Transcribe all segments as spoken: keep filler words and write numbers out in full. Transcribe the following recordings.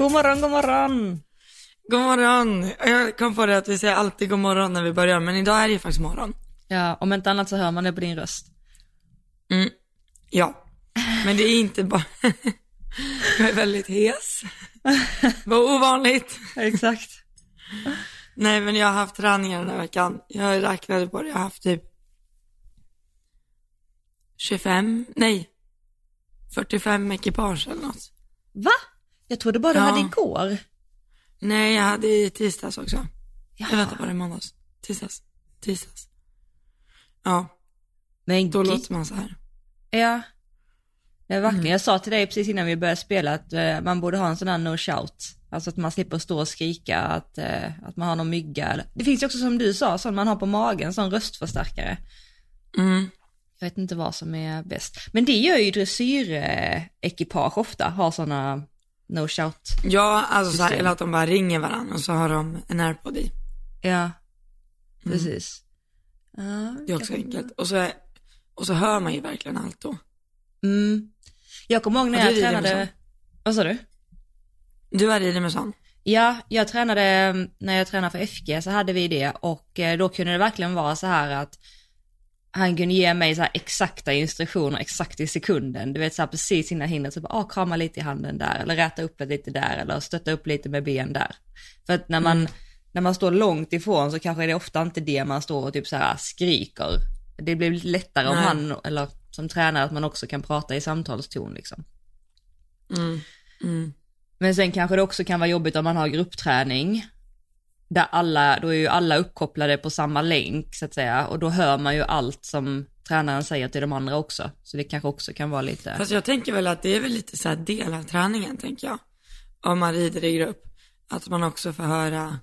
God morgon, god morgon. God morgon. Jag kom på det att vi säger alltid god morgon när vi börjar, men idag är det ju faktiskt morgon. Ja, om inte annat så hör man det på din röst. Mm. Ja, men det är inte bara... Jag är väldigt hes. Vad ovanligt. Exakt. Nej, men jag har haft träningar den här veckan. Jag räknade på det. Jag har haft typ tjugofem, nej, fyrtiofem ekipage eller något. Va? Jag trodde bara du ja. hade igår. Nej, jag hade i tisdags också. Ja. Jag väntar på det i måndags. Tisdags. Tisdags. Ja. Men då g- låter man så här. Ja. Det var mm. Jag sa till dig precis innan vi började spela att uh, man borde ha en sån här no shout. Alltså att man slipper stå och skrika, att, uh, att man har någon mygga. Det finns ju också, som du sa, som man har på magen, sån röstförstärkare. Mm. Jag vet inte vad som är bäst. Men det gör ju dressyrekipage ofta, har såna no shout. Ja, alltså så här, eller att de bara ringer varandra och så har de en AirPod i. Ja, precis. Mm. Ja, det är också enkelt. Och så, är, och så hör man ju verkligen allt då. Mm. Jag kommer ihåg när jag tränade... Vad sa du? Du är i Nemesan. Ja, jag tränade... När jag tränade för F G så hade vi det. Och då kunde det verkligen vara så här att han kunde ge mig så här exakta instruktioner exakt i sekunden. Du vet, så här precis innan hindret. Så bara, ah, krama lite i handen där. Eller räta upp lite där. Eller stötta upp lite med ben där. För att när man, mm. när man står långt ifrån så kanske det är ofta inte det man står och typ så här skriker. Det blir lite lättare Nej. om han... eller som tränare att man också kan prata i samtalston liksom. Mm. Mm. Men sen kanske det också kan vara jobbigt om man har gruppträning där alla, då är ju alla uppkopplade på samma länk så att säga, och då hör man ju allt som tränaren säger till de andra också, så det kanske också kan vara lite... Fast jag tänker väl att det är väl lite så här del av träningen, tänker jag, om man rider i grupp, att man också får höra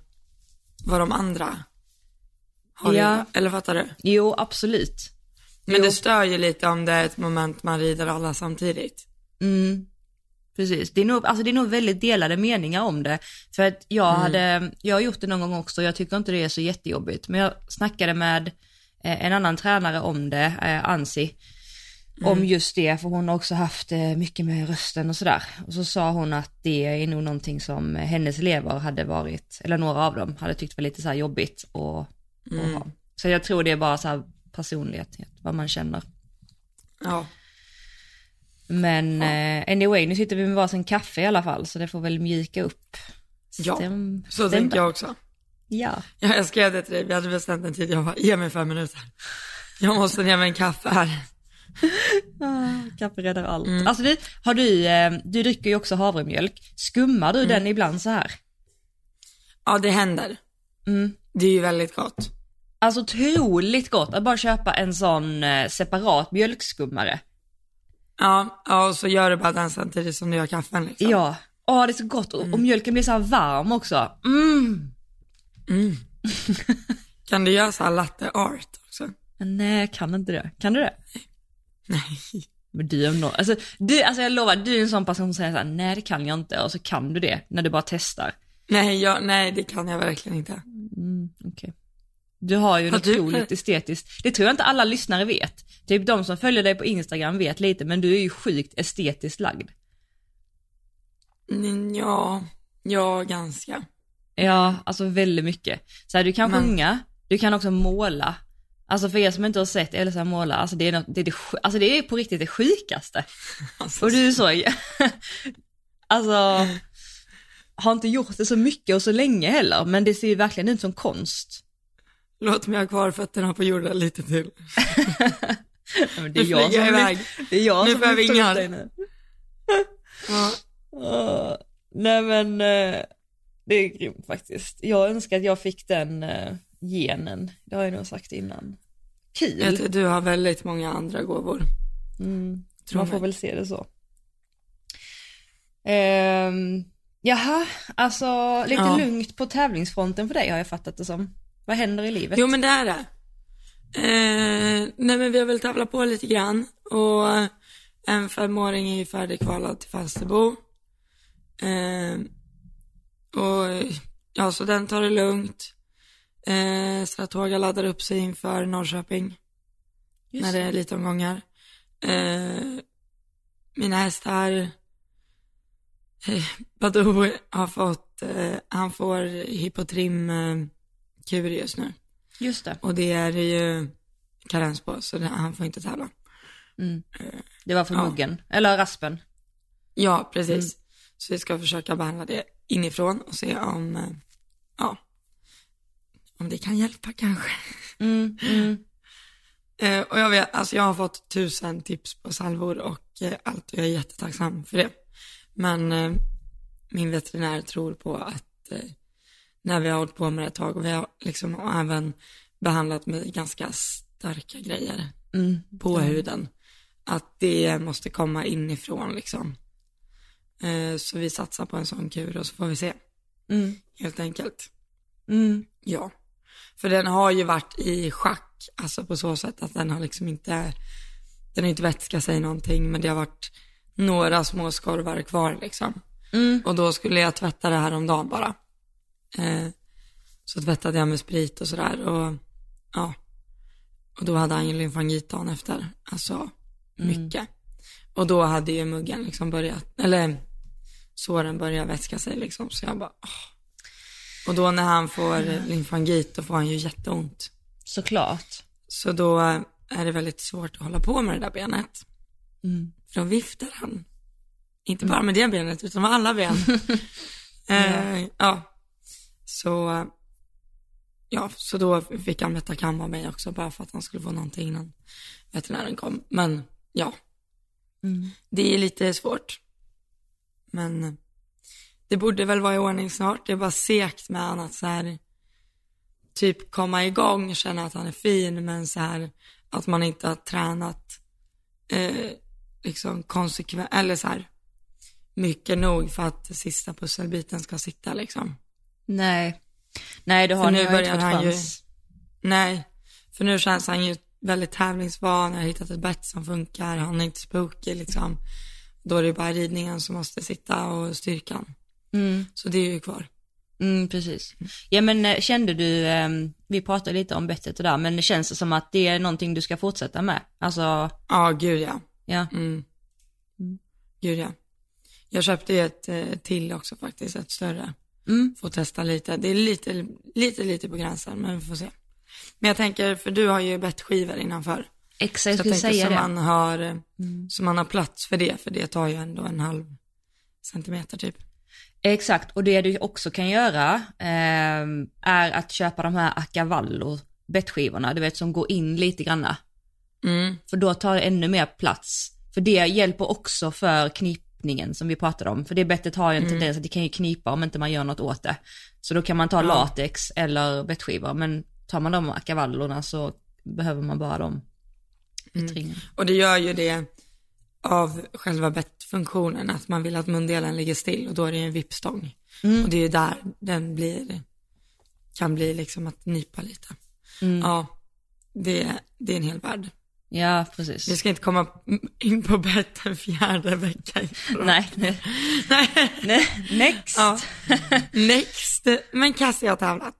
vad de andra har ja. gjort. Eller fattar du? Jo, absolut. Men det stör ju lite om det är ett moment man rider alla samtidigt. Mm, precis. Det är nog, alltså det är nog väldigt delade meningar om det. För att jag, mm. hade, jag har gjort det någon gång också, och jag tycker inte det är så jättejobbigt. Men jag snackade med en annan tränare om det, Ansi, mm. om just det. För hon har också haft mycket med rösten och sådär. Och så sa hon att det är nog någonting som hennes elever hade varit, eller några av dem, hade tyckt var lite så här jobbigt att, mm. att ha. Så jag tror det är bara så här... personlighet, vad man känner. Ja. Men ja. Eh, anyway, nu sitter vi med varsin kaffe i alla fall, så det får väl mjuka upp. Stäm, ja, så tänker jag också. Ja. ja. Jag skrev det till dig, vi hade bestämt en tid, jag bara, ge mig fem minuter. Jag måste ge mig en kaffe här. ah, kaffe räddar allt. Mm. Alltså du, har du, eh, du dricker ju också havremjölk. Skummar du mm. den ibland så här? Ja, det händer. Mm. Det är ju väldigt gott. Alltså otroligt gott att bara köpa en sån separat mjölkskummare. Ja, ja, och så gör du bara den samtidigt som du gör kaffen liksom. Ja, åh, det är så gott. Mm. Och mjölken blir så här varm också. Mm. Mm. Kan du göra så här latte art också? Nej, kan inte det. Kan du det? Nej. Men du, om någon, alltså, du, alltså jag lovar, du är en sån person som säger så här, nej det kan jag inte. Och så kan du det när du bara testar. Nej, jag, nej det kan jag verkligen inte. Mm, okej. Okay. Du har ju något otroligt estetiskt. Det tror jag inte alla lyssnare vet. Typ de som följer dig på Instagram vet lite, men du är ju sjukt estetiskt lagd. Ja, ja ganska. Ja, alltså väldigt mycket. Så här, du kan men... sjunga, du kan också måla. Alltså för er som inte har sett Elsa måla, alltså det är något, det är det, alltså det är på riktigt det sjukaste. Alltså, och du är så alltså har inte gjort det så mycket och så länge heller, men det ser ju verkligen ut som konst. Låt mig ha kvar fötterna på jorden lite till. Men det är jag som iväg. Det är jag nu som vingar dig nu. Ja. Uh, nej men uh, det är grymt faktiskt. Jag önskar att jag fick den uh, genen. Det har jag nog sagt innan. Kul. Du har väldigt många andra gåvor. Mm. Man får väl se det så. Uh, jaha, alltså lite ja. lugnt på tävlingsfronten för dig har jag fattat det som. Vad händer i livet? Jo, men det är det. Eh, nej, men vi har väl tävlat på lite grann. Och en femåring är ju färdigkvalad till Falsterbo. Eh, och ja, så den tar det lugnt. Eh, Sara Torgas laddar upp sig inför Norrköping. Just. När det är lite omgångar. Eh, mina hästar eh, Bado har fått, eh, han får hypotrim eh, kur just nu. Just det. Och det är ju karens på, så det, han får inte tävla. Mm. Det var för ja. muggen, eller raspen. Ja, precis. Mm. Så vi ska försöka behandla det inifrån och se om ja, om det kan hjälpa kanske. Mm. Mm. eh, och jag vet, alltså jag har fått tusen tips på salvor och eh, allt, och jag är jättetacksam för det. Men eh, min veterinär tror på att eh, när vi har hållit på med det ett tag och vi har liksom och även behandlat med ganska starka grejer mm. på mm. huden, att det måste komma inifrån liksom. Så vi satsar på en sån kur och så får vi se. Mm. Helt enkelt. Mm. Ja. För den har ju varit i schack, alltså på så sätt att den har liksom inte, den har inte vätskat sig någonting, men det har varit några små skorvar kvar liksom. Mm. Och då skulle jag tvätta det här om dagen bara. Så tvättade jag med sprit och sådär. Och ja. Och då hade han ju lymfangit dagen efter. Alltså mycket. Mm. Och då hade ju muggen liksom börjat, eller såren börjar vätska sig liksom, så jag bara åh. Och då när han får lymfangit då får han ju jätteont. Såklart. Så då är det väldigt svårt att hålla på med det där benet. Mm. För då viftar han. Inte bara med det benet utan med alla ben. eh, ja. ja. Så ja, så då fick han metacam av mig också bara för att han skulle få någonting innan veterinären kom. Men ja. Mm. Det är lite svårt. Men det borde väl vara i ordning snart. Det är bara segt med han att så här, typ komma igång, känna att han är fin, men så här att man inte har tränat eh, liksom konsekvent eller så här mycket nog för att sista pusselbiten ska sitta liksom. Nej. Nej, det har ni ju inte han ju. Nej, för nu känns han ju väldigt tävlingsvan, jag har hittat ett bett som funkar, han är inte spooky liksom. Då är det bara ridningen som måste sitta och styrkan. Mm. Så det är ju kvar. Mm, precis. Ja, men kände du, vi pratade lite om bettet och där, men det känns det som att det är någonting du ska fortsätta med? Alltså... Ja, gud ja. Ja. Mm. Mm. Gud ja. Jag köpte ju ett till också faktiskt, ett större. Mm. Får testa lite. Det är lite, lite, lite på gränsen, men vi får se. Men jag tänker, för du har ju bettskivor innanför. Exakt, jag skulle säga det. Så man har, mm. så man har plats för det, för det tar ju ändå en halv centimeter typ. Exakt, och det du också kan göra eh, är att köpa de här Acavallo-bettskivorna, du vet, som går in lite granna. Mm. För då tar det ännu mer plats. För det hjälper också för knipningen som vi pratade om. För det bettet har ju en tendens mm. att det kan ju knipa om inte man gör något åt det. Så då kan man ta ja. latex eller bettskivor, men tar man de akavallorna så behöver man bara dem. Mm. Och det gör ju det av själva bettfunktionen, att man vill att mundelen ligger still, och då är det en vippstång. Mm. Och det är ju där den blir, kan bli liksom att nypa lite. Mm. Ja, det, det är en hel värld. Ja, precis. Vi ska inte komma in på bett en fjärde vecka. Nej, nej. nej. nej. Next. Ja. Next. Men Cassie har tävlat.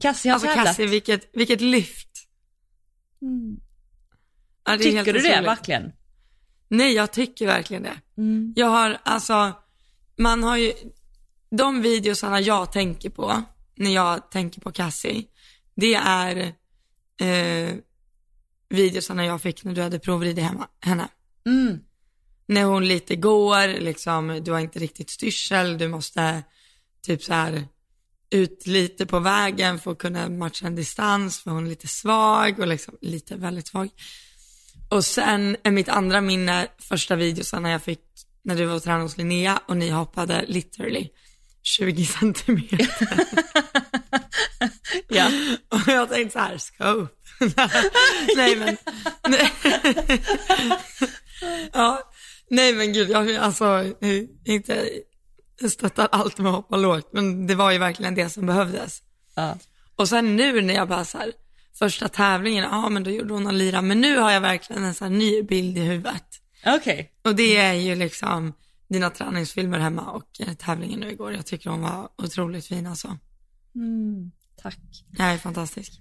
Cassie har alltså tävlat. Cassie, vilket, vilket lyft. Mm. Ja, det tycker du det verkligen? Nej, jag tycker verkligen det. Mm. Jag har, alltså, man har ju, de videosarna jag tänker på, när jag tänker på Cassie, det är eh, videosarna jag fick när du hade provridit hemma, henne. Mm. När hon lite går, liksom, du har inte riktigt styrsel, du måste typ så här... ut lite på vägen för att kunna matcha en distans, för hon är lite svag och liksom lite väldigt svag. Och sen är mitt andra minne första videosen när jag fick, när du var och tränade hos Linnea och ni hoppade literally tjugo centimeter. Ja. Och jag tänkte så här, sko. Nej men nej. Ja, nej men gud, jag alltså inte jag stöttar allt med att hoppa lågt, men det var ju verkligen det som behövdes. Uh. Och sen nu när jag bara så här, första tävlingen, ja ah, men då gjorde hon en lira, men nu har jag verkligen en så här ny bild i huvudet. Okej. Okay. Och det är ju liksom dina träningsfilmer hemma och tävlingen nu igår. Jag tycker hon var otroligt fin alltså. Mm, tack. Ja, det är fantastiskt.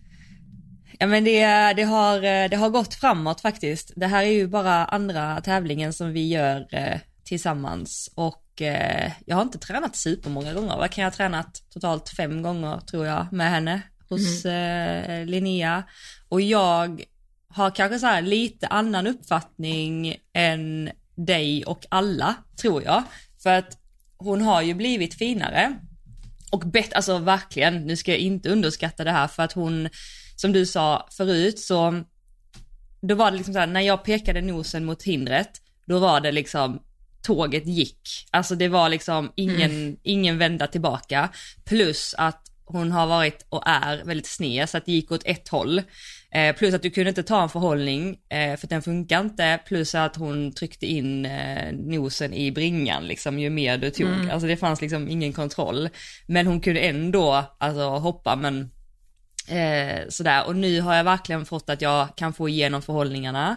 Ja, men det, det, har, det har gått framåt faktiskt. Det här är ju bara andra tävlingen som vi gör eh, tillsammans och Och eh, jag har inte tränat supermånga gånger. Vad kan jag ha tränat? Totalt fem gånger tror jag med henne hos mm. eh, Linnea. Och jag har kanske så här lite annan uppfattning än dig och alla, tror jag. För att hon har ju blivit finare. Och bett, alltså verkligen, nu ska jag inte underskatta det här, för att hon, som du sa förut, så då var det liksom så här, när jag pekade nosen mot hindret, då var det liksom tåget gick. Alltså det var liksom ingen, mm. ingen vända tillbaka. Plus att hon har varit och är väldigt sned, så att det gick åt ett håll. Eh, plus att du kunde inte ta en förhållning, eh, för den funkar inte. Plus att hon tryckte in eh, nosen i bringan liksom, ju mer du tog. Mm. Alltså det fanns liksom ingen kontroll. Men hon kunde ändå alltså, hoppa, men eh, sådär. Och nu har jag verkligen fått att jag kan få igenom förhållningarna.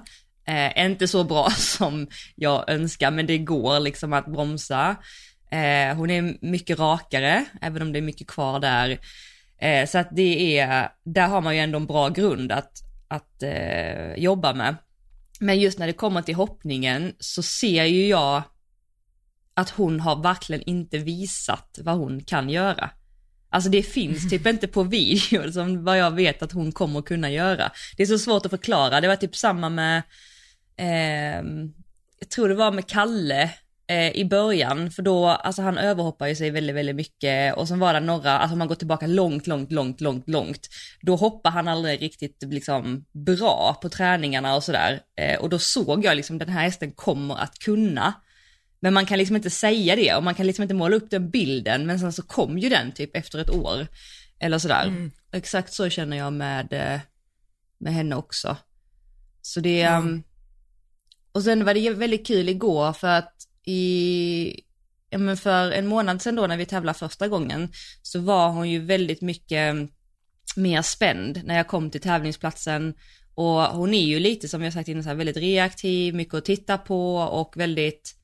Eh, inte så bra som jag önskar, men det går liksom att bromsa. Eh, hon är mycket rakare, även om det är mycket kvar där. Eh, så att det är, där har man ju ändå en bra grund att, att eh, jobba med. Men just när det kommer till hoppningen så ser ju jag att hon har verkligen inte visat vad hon kan göra. Alltså det finns typ inte på video som vad jag vet att hon kommer att kunna göra. Det är så svårt att förklara. Det var typ samma med, eh, jag tror det var med Kalle i början, för då, alltså han överhoppar ju sig väldigt, väldigt mycket, och sen var det några, alltså om man går tillbaka långt, långt, långt, långt, långt, då hoppar han aldrig riktigt liksom bra på träningarna och sådär, eh, och då såg jag liksom den här hästen kommer att kunna, men man kan liksom inte säga det, och man kan liksom inte måla upp den bilden, men sen så kom ju den typ efter ett år eller sådär, mm. exakt så känner jag med med henne också, så det mm. och sen var det väldigt kul igår, för att I, ja men för en månad sedan då när vi tävlade första gången så var hon ju väldigt mycket mer spänd när jag kom till tävlingsplatsen, och hon är ju lite som jag sagt innan så här, väldigt reaktiv, mycket att titta på och väldigt,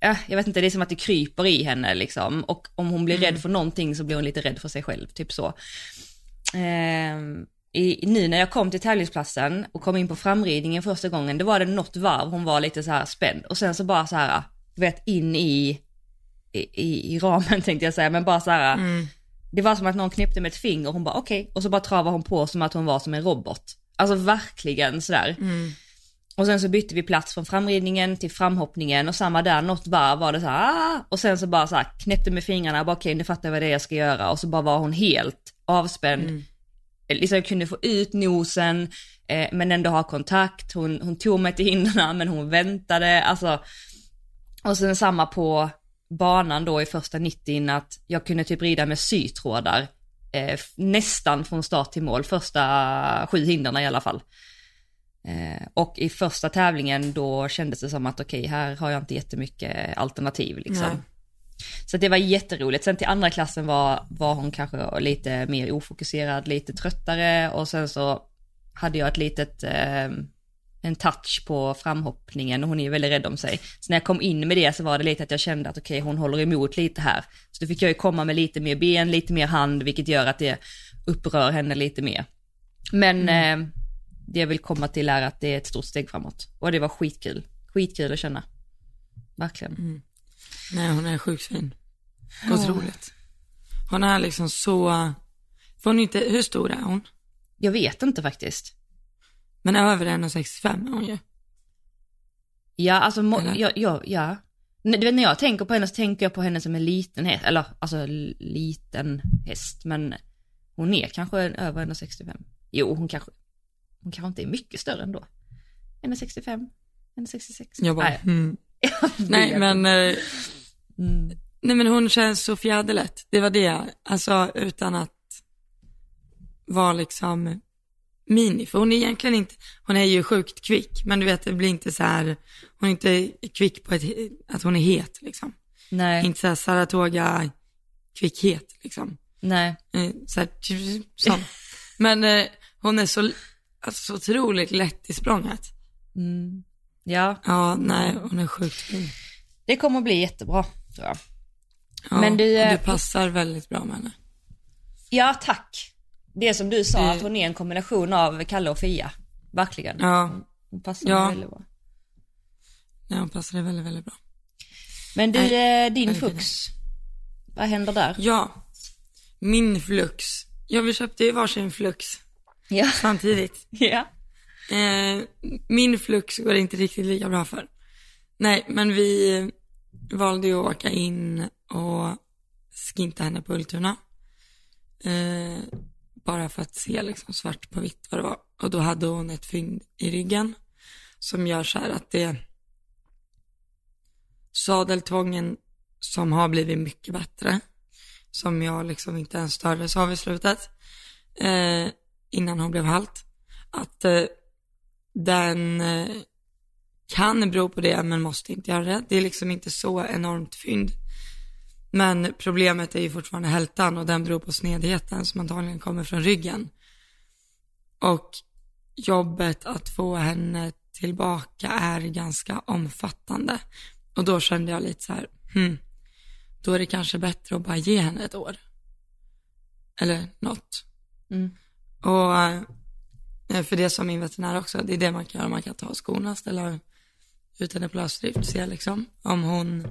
äh, jag vet inte, det är som att det kryper i henne liksom, och om hon blir mm. rädd för någonting så blir hon lite rädd för sig själv, typ så. Ehm I, nu när jag kom till tävlingsplatsen och kom in på framridningen första gången, det var det något varv hon var lite så här spänd, och sen så bara så här vet in i, i i ramen tänkte jag säga, men bara så här mm. det var som att någon knäppte med ett finger och hon bara okej, okay. och så bara travade hon på som att hon var som en robot, alltså verkligen så där. Mm. Och sen så bytte vi plats från framridningen till framhoppningen, och samma där, något varv var det så här, och sen så bara så här knäppte med fingrarna och bara okej, okay, nu fattar jag vad det är jag ska göra, och så bara var hon helt avspänd. Mm. Liksom kunde få ut nosen, eh, men ändå ha kontakt. Hon, hon tog mig till hinderna, men hon väntade, alltså. Och sen samma på banan då i första nittio, att jag kunde typ rida med sytrådar eh, nästan från start till mål, första sju hinderna i alla fall. Eh, och i första tävlingen då kändes det som att okej, okay, här har jag inte jättemycket alternativ liksom. Nej. Så det var jätteroligt. Sen till andra klassen var, var hon kanske lite mer ofokuserad, lite tröttare, och sen så hade jag ett litet eh, en touch på framhoppningen, och hon är ju väldigt rädd om sig. Så när jag kom in med det så var det lite att jag kände att okej, okay, hon håller emot lite här. Så då fick jag ju komma med lite mer ben, lite mer hand, vilket gör att det upprör henne lite mer. Men mm. eh, det jag vill komma till är att det är ett stort steg framåt. Och det var skitkul. Skitkul att känna. Verkligen. Mm. Nej, hon är sjukt fin. Otroligt. Hon är liksom så... Hon inte... Hur stor är hon? Jag vet inte faktiskt. Men över en komma sextiofem är hon ju. Ja, alltså... Mo- ja, ja, ja. Du vet, när jag tänker på henne så tänker jag på henne som en liten häst. Eller, alltså liten häst. Men hon är kanske över en komma sextiofem. Jo, hon kanske... Hon kanske inte är mycket större ändå. en komma sextiofem. en komma sextiosex. Jag bara... Nej. Mm. Nej men eh, mm. Nej men hon känns så fjäderlätt. Det var det, alltså utan att vara liksom mini, för hon är egentligen inte, hon är ju sjukt kvick, men du vet det blir inte så här, hon är inte kvick på ett, att hon är het liksom. Nej. Inte så här Sara Torgas kvickhet liksom. Nej. Så här, så. Men eh, hon är så alltså, otroligt lätt i språnget. Mm. Ja. Ja, nej, hon är sjukt fin. Det kommer att bli jättebra, tror jag. Ja, men du, du passar väldigt bra med henne. Ja, tack. Det som du sa, det... att hon är en kombination av Kalle och Fia. Verkligen. Ja. Hon passar ja. väldigt bra. Nej, hon passar väldigt, väldigt bra. Men du, nej, din nej, flux, nej. Vad händer där? Ja, min flux. Ja, vi köpte ju varsin flux ja. samtidigt. Ja. Eh, min flux går inte riktigt lika bra för. Nej, men vi valde ju att åka in och skinta henne på Ultuna. Eh, bara för att se liksom svart på vitt vad det var. Och då hade hon ett fynd i ryggen som gör så här att det... Sadeltvången som har blivit mycket bättre, som jag liksom inte ens stördes av i slutet eh, innan hon blev halt, att eh, den eh, kan bero på det men måste inte göra det. Det är liksom inte så enormt fynd, men problemet är ju fortfarande hältan, och den beror på snedheten som antagligen kommer från ryggen. Och jobbet att få henne tillbaka är ganska omfattande. Och då kände jag lite så här, hmm, då är det kanske bättre att bara ge henne ett år. Eller något. Mm. Och för det som min veterinär också, det är det man kan göra. Man kan ta skorna, ställa ut henne på lösdrift, se liksom om hon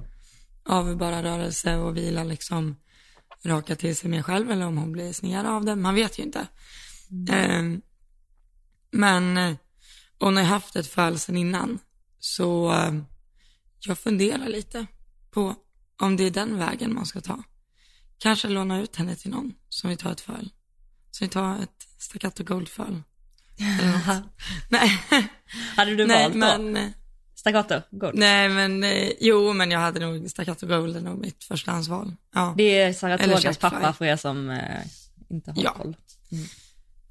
av bara rörelse och vila liksom raka till sig mer själv, eller om hon blir sned av det. Man vet ju inte. Mm. Eh, men hon har haft ett fall sedan innan, så... Jag funderar lite på om det är den vägen man ska ta. Kanske låna ut henne till någon som vi tar ett föl. Så vi tar ett Staccato Gold föl. Nej. Hade du nej, valt men, då? Staccato Gold? Nej, men jo, men jag hade nog Staccato Gold nog mitt förstahandsval. Ja. Det är Sara Torgas pappa för er som eh, inte har ja. koll. Mm.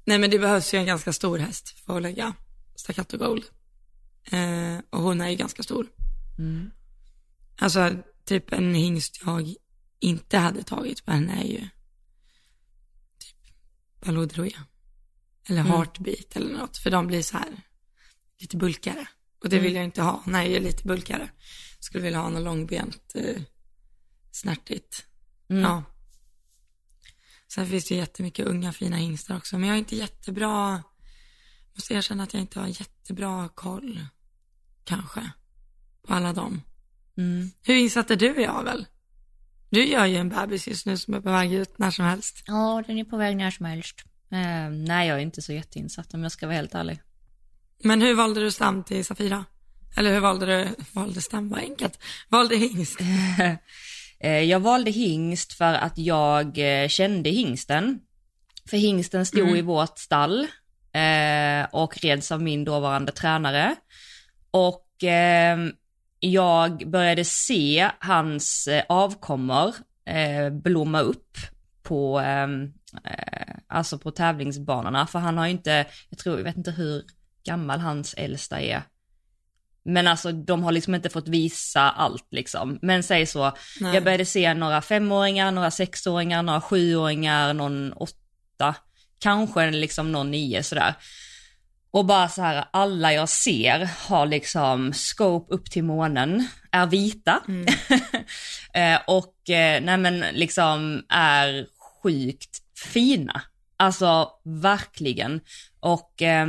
Nej, men det behövs ju en ganska stor häst för att lägga Staccato Gold. Eh, och hon är ju ganska stor. Mm. Alltså typ en hingst jag inte hade tagit på henne är ju typ Bado eller mm. Heartbeat eller något, för de blir så här lite bulkare, och det mm. vill jag inte ha. Nej, jag är lite bulkare, skulle vilja ha något långbent eh, snärtigt mm. ja. Sen finns det jättemycket unga fina hingstar också, men jag är inte jättebra, måste erkänna att jag inte har jättebra koll kanske på alla dem. Mm. Hur insatt är du i avel? Du gör ju en bebis just nu som är på väg ut när som helst. Ja, den är på väg när som helst. Eh, nej, jag är inte så jätteinsatt om jag ska vara helt ärlig. Men hur valde du stam till Safira? Eller hur valde du valde stam? Vad enkelt. Valde hingst? eh, jag valde hingst för att jag kände hingsten. För hingsten stod mm. i vårt stall eh, och reds av min dåvarande tränare. Och... Eh, Jag började se hans eh, avkommor eh, blomma upp på, eh, alltså på tävlingsbanorna. För han har ju inte, jag tror, jag vet inte hur gammal hans äldsta är. Men alltså de har liksom inte fått visa allt liksom. Men säg så, nej. Jag började se några femåringar, några sexåringar, några sjuåringar, någon åtta. Kanske liksom någon nio sådär. Och bara så här, alla jag ser har liksom scope upp till månen, är vita mm. och nej men liksom är sjukt fina. Alltså verkligen. Och eh,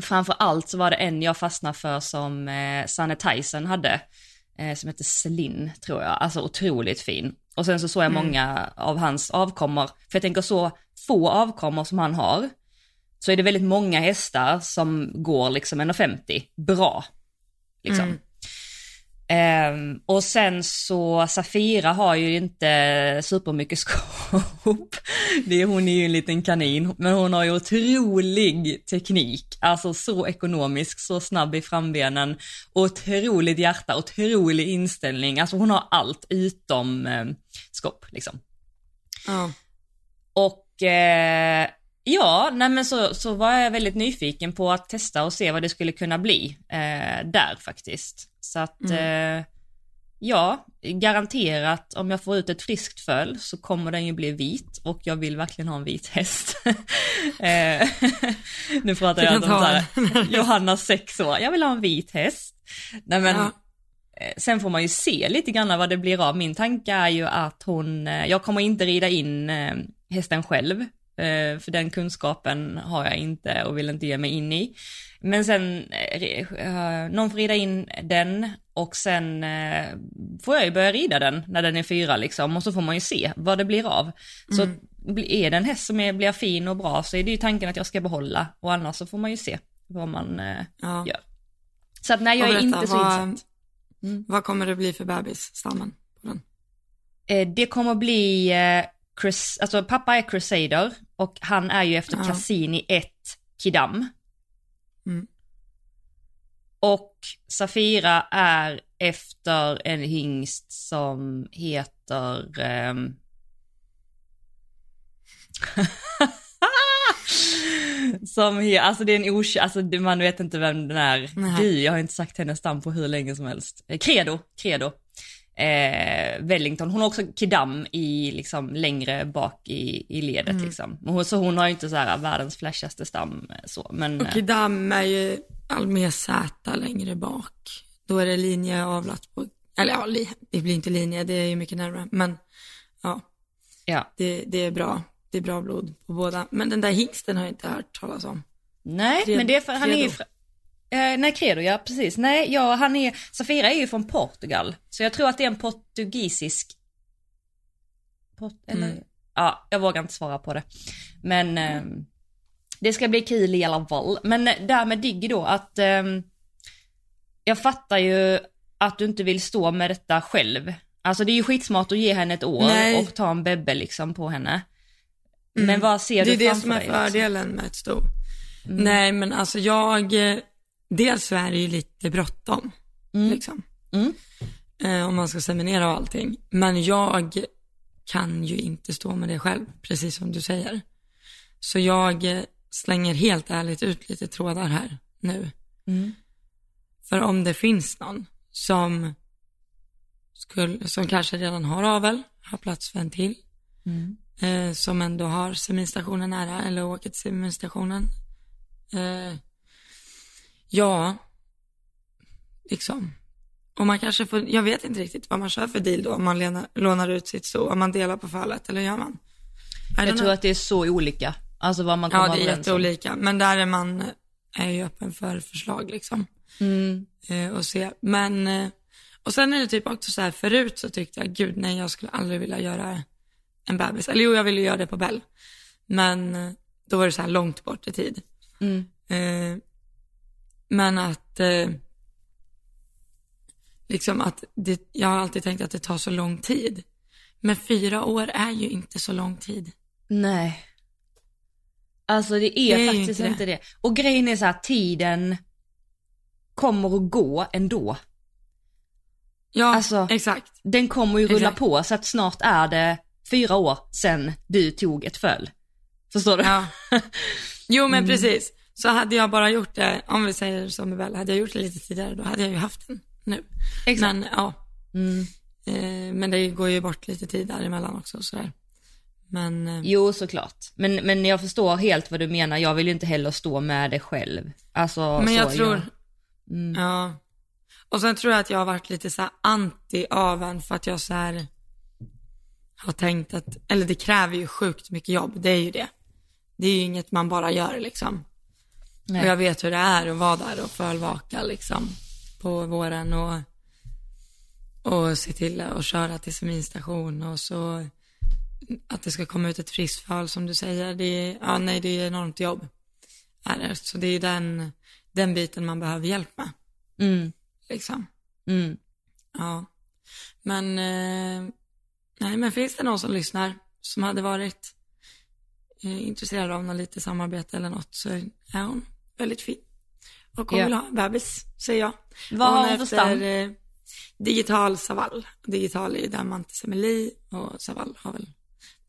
framförallt så var det en jag fastnade för som eh, Sanne Tyson hade, eh, som heter Slinn tror jag. Alltså otroligt fin. Och sen så såg jag mm. många av hans avkommor. För jag tänker så få avkommor som han har. Så är det väldigt många hästar som går liksom en femtio. Bra. Liksom. Mm. Um, och sen så Safira har ju inte supermycket skåp. Det, hon är ju en liten kanin. Men hon har ju otrolig teknik. Alltså så ekonomisk, så snabb i frambenen. Otroligt hjärta, otrolig inställning. Alltså hon har allt utom um, skåp liksom. Mm. Och... Uh, Ja, nej men så, så var jag väldigt nyfiken på att testa och se vad det skulle kunna bli eh, där faktiskt. Så att mm. eh, ja, garanterat om jag får ut ett friskt föl så kommer den ju bli vit, och jag vill verkligen ha en vit häst. eh, nu pratar jag, jag om så här, Johanna sex år, jag vill ha en vit häst. Nej men... Ja. Sen får man ju se lite grann vad det blir av. Min tanke är ju att hon, jag kommer inte rida in hästen själv. eh, för den kunskapen har jag inte och vill inte ge mig in i. Men sen eh, någon får rida in den och sen eh, får jag ju börja rida den när den är fyra liksom, och så får man ju se vad det blir av. Så mm. är det en häst som är, blir fin och bra, så är det ju tanken att jag ska behålla, och annars så får man ju se vad man eh, ja. gör. Så att nej, jag är berätta, inte så vad, insatt. Mm. Vad kommer det bli för bebisstammen på den? Eh, det kommer bli eh, Crus- alltså pappa är Crusader och han är ju efter ja. Cassini ett Kidam. Mm. Och Safira är efter en hingst som heter eh... som he- alltså det är en ors- alltså man vet inte vem den är. Du, jag har inte sagt hennes stam på hur länge som helst. Eh, Credo, Credo. Eh, Wellington, hon har också Kidam i liksom längre bak i, i ledet mm. liksom. Hon, så hon har ju inte så här världens flashigaste stam så, men och Kidam är ju allmä sätta längre bak. Då är det linje avlat på, eller ja, det blir inte linje, det är ju mycket närmare, men ja. Ja. Det, det är bra. Det är bra blod på båda. Men den där hingsten har jag inte hört talas om. Nej, Credo, men det är för han Credo. är ju... Eh, nej, Credo, ja, precis. Nej, ja, han är... Safira är ju från Portugal. Så jag tror att det är en portugisisk... Port... Eller... Mm. Ja, jag vågar inte svara på det. Men mm. eh, det ska bli kul i alla fall. Men därmed digger då att... Eh, jag fattar ju att du inte vill stå med detta själv. Alltså det är ju skitsmart att ge henne ett år nej. och ta en bebbe liksom på henne. Mm. Men vad ser du framför dig? Det är det som är fördelen med ett sto. Mm. Nej, men alltså jag... Dels så är det ju lite bråttom. Mm. Liksom. Mm. Eh, om man ska seminera och allting. Men jag kan ju inte stå med det själv, precis som du säger. Så jag slänger helt ärligt ut lite trådar här nu. Mm. För om det finns någon som, skulle, som kanske redan har avel, har plats för en till. Mm. Eh, som ändå har seminstationen nära eller åker till seminstationen eh, ja liksom, och man kanske får, jag vet inte riktigt vad man kör för deal då, om man lena, lånar ut sitt så, om man delar på fallet eller gör man jag tror know. att det är så olika, alltså vad man kommer ja det är jätteolika, men där är man är ju öppen för förslag liksom mm. eh, och se, men eh, och sen är det typ också så här, förut så tyckte jag, gud nej, jag skulle aldrig vilja göra en bebis. Eller jo, jag ville göra det på Bell. Men då var det så här långt bort i tid. Mm. Eh, men att eh, liksom att det, jag har alltid tänkt att det tar så lång tid. Men fyra år är ju inte så lång tid. Nej. Alltså det är, det är faktiskt inte det. inte det. Och grejen är så här, tiden kommer att gå ändå. Ja, alltså, exakt. Den kommer ju rulla exakt. på, så att snart är det fyra år sedan du tog ett föl. Förstår du? Ja. Jo, men precis. Så hade jag bara gjort det, om vi säger som väl, hade jag gjort det lite tidigare, då hade jag ju haft den nu. Exakt. Men, ja. Mm. Eh, men det går ju bort lite tid däremellan också. Sådär. Men, eh. Jo, såklart. Men, men jag förstår helt vad du menar. Jag vill ju inte heller stå med det själv. Alltså, men jag så, tror... Jag... Mm. Ja. Och sen tror jag att jag har varit lite så här anti-aven för att jag så här... har tänkt att, eller det kräver ju sjukt mycket jobb, det är ju det. Det är ju inget man bara gör liksom. Nej. Och jag vet hur det är att vara där och förvaka liksom på våren och och se till att köra till seminstation och så att det ska komma ut ett friskt föl som du säger, det är, ja nej det är enormt jobb. Så det är den den biten man behöver hjälp med. Mm. Liksom. Mm. Ja. Men eh, nej, men finns det någon som lyssnar som hade varit eh, intresserad av något lite samarbete eller något, så är hon väldigt fin. Och hon ja. vill ha en bebis, säger jag. Vad har hon för stam? Eh, digital savall. Digital är där man till semeli, och savall har väl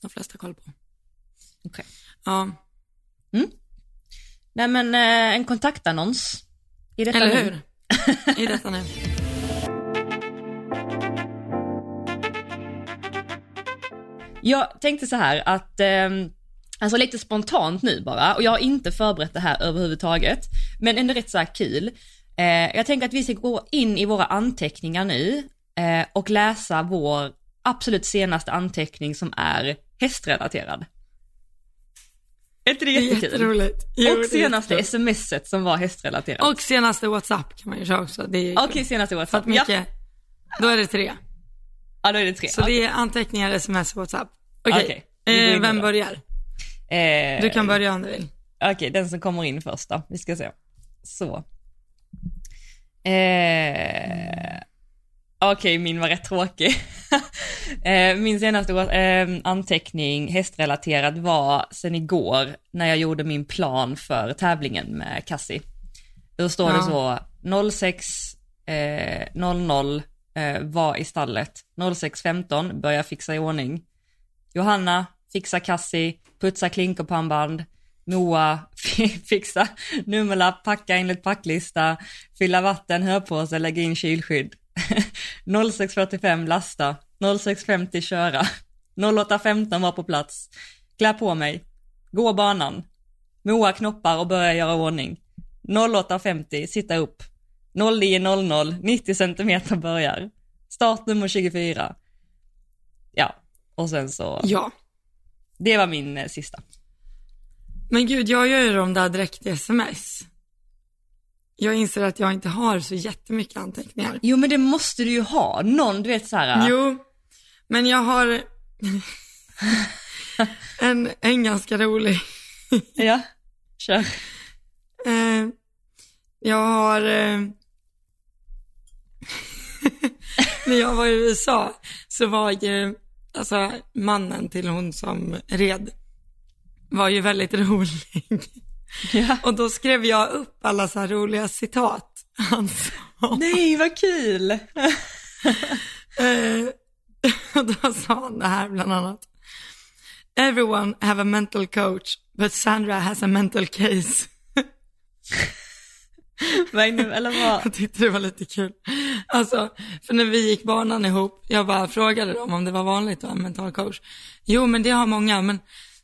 de flesta koll på. Okej. Okay. Ja. Mm. Nej, men eh, en kontaktannons. I detta eller hur? I detta nu. Jag tänkte så här att, eh, alltså lite spontant nu bara, och jag har inte förberett det här överhuvudtaget, men ändå rätt så här kul. Eh, jag tänker att vi ska gå in i våra anteckningar nu eh, och läsa vår absolut senaste anteckning som är hästrelaterad. Är inte det jättekul? Jo, och senaste smset som var hästrelaterat. Och senaste WhatsApp kan man ju köra också. Okej, okay, senaste WhatsApp. Mycket, ja. Då är det tre. Ja, då är det tre. Så okay. Det är anteckningar, sms och WhatsApp. Okej, okay. okay. eh, vem börjar? Eh, du kan börja om du vill. Okej, okay, den som kommer in först då. Vi ska se. Så. Eh... Okej, okay, min var rätt tråkig. Min senaste anteckning hästrelaterad var sen igår när jag gjorde min plan för tävlingen med Cassie. Då står ja. det så sex noll noll var i stallet, sex femton börja fixa i ordning. Johanna fixa Cassie, putsa klinkor på handband. Moa fixa nummerlapp, packa enligt packlista, fylla vatten, hörpåse, lägga in kylskydd. sex fyrtiofem lasta, sex femtio köra, åtta femton var på plats, klä på mig, gå banan, Moa knoppar och börja göra ordning, åtta femtio sitta upp, nio noll noll nittio centimeter börjar, startnummer tjugofyra. Ja, och sen så ja. Det var min eh, sista. Men gud, jag gör ju de där direkt i sms. Jag inser att jag inte har så jättemycket anteckningar. Jo, men det måste du ju ha. Någon, du vet så här. Jo, men jag har en, en ganska rolig. Ja, kör. Eh, jag har... Eh... När jag var i U S A så var ju alltså, mannen till hon som red var ju väldigt rolig. Ja. Och då skrev jag upp alla så här roliga citat han sa. Nej, vad kul! eh, och då sa han det här bland annat. Everyone have a mental coach, but Sandra has a mental case. Eller vad? Jag tyckte det var lite kul. Alltså, för när vi gick banan ihop, jag bara frågade dem om det var vanligt att ha en mental coach. Jo, men det har många, men,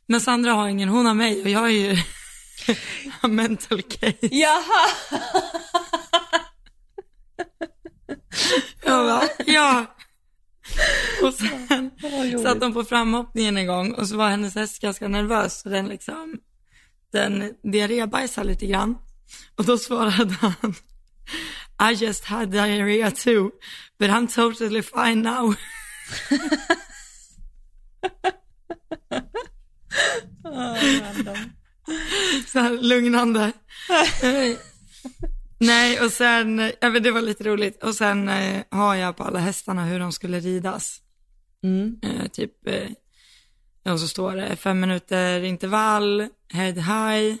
men Sandra har ingen, hon har mig och jag är ju... A mental case. Jaha. Jag bara, ja. Och sen satt de på framhoppningen en gång och så var hennes häst ganska nervös så den liksom den diarrébajsade lite grann. Och då svarade han I just had diarrhea too, but I'm totally fine now. Åh, random. Så här lugnande. Nej, och sen ja, det var lite roligt. Och sen eh, har jag på alla hästarna hur de skulle ridas. Mm. eh, Typ eh, och så står det fem minuter intervall, head high,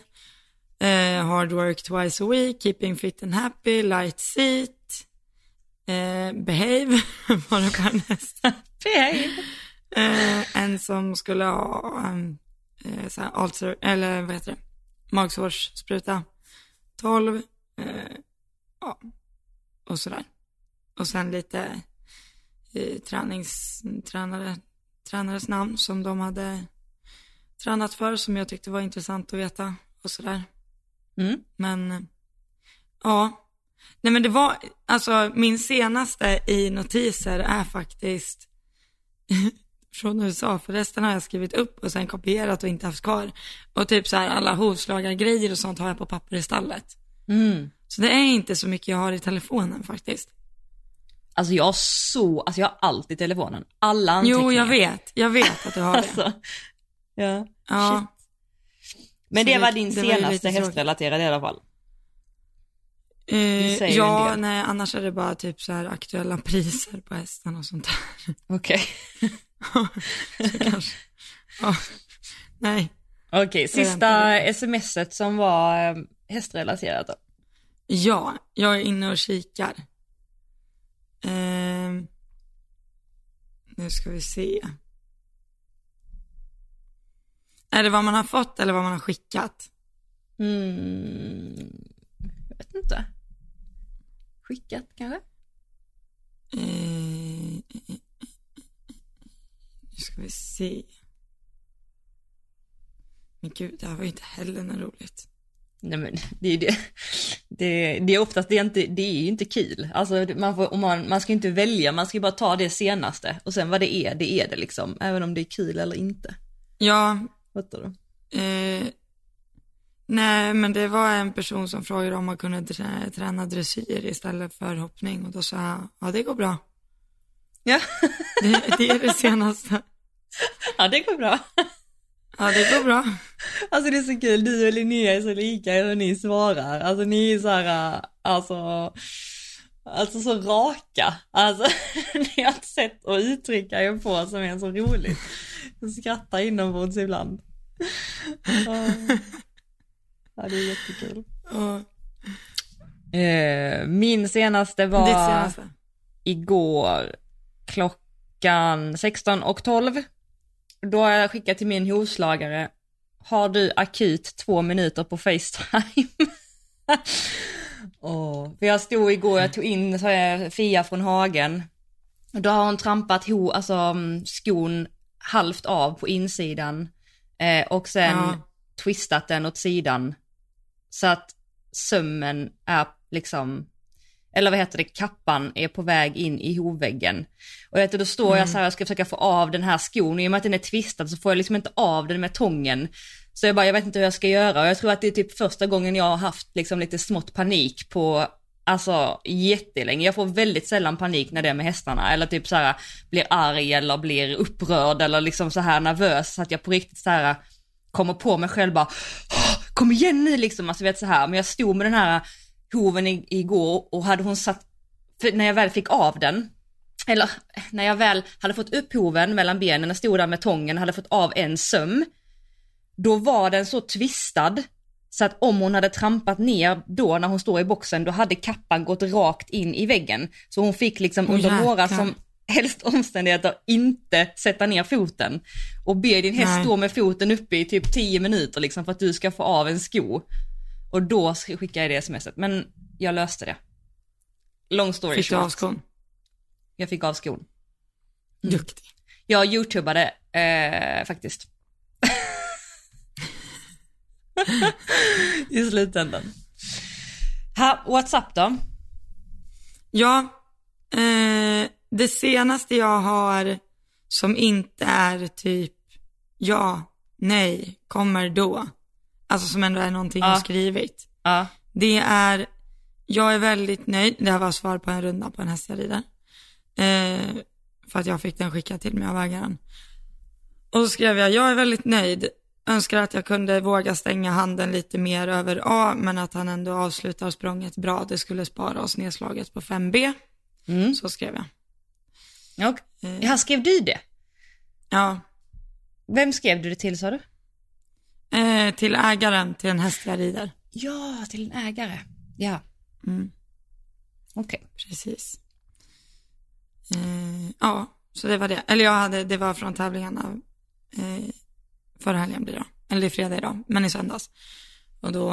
eh, hard work twice a week, keeping fit and happy, light seat, eh, behave. Var det på en häst? Behave. eh, En som skulle ha um, så här, alter, eller vad heter det, magsårsspruta tolv eh, ja, och sådär och sen lite eh, tränings, tränare, tränares namn som de hade tränat för som jag tyckte var intressant att veta och sådär. Mm. Men ja, nej men det var alltså min senaste i notiser är faktiskt från U S A, för resten har jag skrivit upp och sen kopierat och inte haft kvar. Och typ så här alla hovslagargrejer och sånt har jag på papper i stallet. Mm. Så det är inte så mycket jag har i telefonen faktiskt. Alltså jag har så, alltså jag har alltid telefonen. Alla anteckningar. Jo, jag vet. Jag vet att du har det. Alltså, ja. Ja. Men det, det var din det senaste var hästrelaterade i alla fall. Uh, ja, nej, annars är det bara typ så här aktuella priser på hästen och sånt där. Okej. Okay. Så kanske. Ja. Nej. Okej, okay, sista smset som var hästrelaterat då. Ja, jag är inne och kikar. Uh, nu ska vi se. Är det vad man har fått eller vad man har skickat? Mm, jag vet inte. Skickat kanske? Eh, nu ska vi se. Men gud, det här var ju inte heller något roligt. Nej men, det är ju det. Det, det är oftast, det är, inte, det är ju inte kul. Alltså man, får, man, man ska inte välja, man ska bara ta det senaste. Och sen vad det är, det är det liksom. Även om det är kul eller inte. Ja. Fattar du? Eh, Nej, men det var en person som frågade om man kunde träna dressyr istället för hoppning. Och då sa jag, ja det går bra. Ja. Det, det är det senaste. Ja, det går bra. Ja, det går bra. Alltså det är så kul, du och Linnea är så lika hur ni svarar. Alltså ni är så här, alltså... Alltså så raka. Alltså ni har ett sätt att uttrycka er på som är så roligt. Jag skrattar inombords ibland. Ja, det är jättekul. uh, Min senaste var senaste. Igår klockan sexton och tolv. Då har jag skickat till min hovslagare: har du akut två minuter på FaceTime? Oh, för jag stod igår, jag tog in så jag, Fia från hagen. Då har hon trampat ho, alltså, skon halvt av på insidan eh, och sen ja. twistat den åt sidan. Så att sömmen är liksom, eller vad heter det, kappan är på väg in i hovväggen. Och jag vet, då står mm. jag så här, jag ska försöka få av den här skon. Och i och med att den är twistad så får jag liksom inte av den med tången. Så jag bara, jag vet inte hur jag ska göra. Och jag tror att det är typ första gången jag har haft liksom lite smått panik på, alltså jättelänge. Jag får väldigt sällan panik när det är med hästarna. Eller typ så här, blir arg eller blir upprörd eller liksom så här nervös. Så att jag på riktigt så här kommer på mig själv bara, kom igen nu liksom. Alltså vet så här, men jag stod med den här hoven i- igår och hade hon satt, när jag väl fick av den, eller när jag väl hade fått upp hoven mellan benen och stod där med tången och hade fått av en söm, då var den så tvistad så att om hon hade trampat ner då när hon står i boxen, då hade kappan gått rakt in i väggen. Så hon fick liksom oh, under några som helst omständigheter inte sätta ner foten. Och be din häst Nej. stå med foten uppe i typ tio minuter liksom, för att du ska få av en sko. Och då skickade jag det smset. Men jag löste det. Long story short. Fick du av skon? Jag fick av skon. Mm. Duktig. Jag youtubade eh, faktiskt. I slutändan. Ha, WhatsApp då? Ja, eh, det senaste jag har som inte är typ ja, nej, kommer då. Alltså som ändå är någonting jag skrivit. Ja. Det är, jag är väldigt nöjd. Det här var svar på en runda på en häst jag rider. Eh, för att jag fick den skickad till mig av ägaren. Och så skrev jag, jag är väldigt nöjd. Önskar att jag kunde våga stänga handen lite mer över A, men att han ändå avslutar språnget bra. Det skulle spara oss nedslaget på fem B. Mm. Så skrev jag. Och han skrev du det? Ja. Vem skrev du det till, sa du? Eh, till ägaren, till en häst jag rider. Ja, till en ägare. Ja. Mm. Okej. Okay. Precis. Eh, ja, så det var det. Eller jag hade, det var från tävlingarna eh, förra helgen blir det då. Eller fredag idag, men i söndags. Och då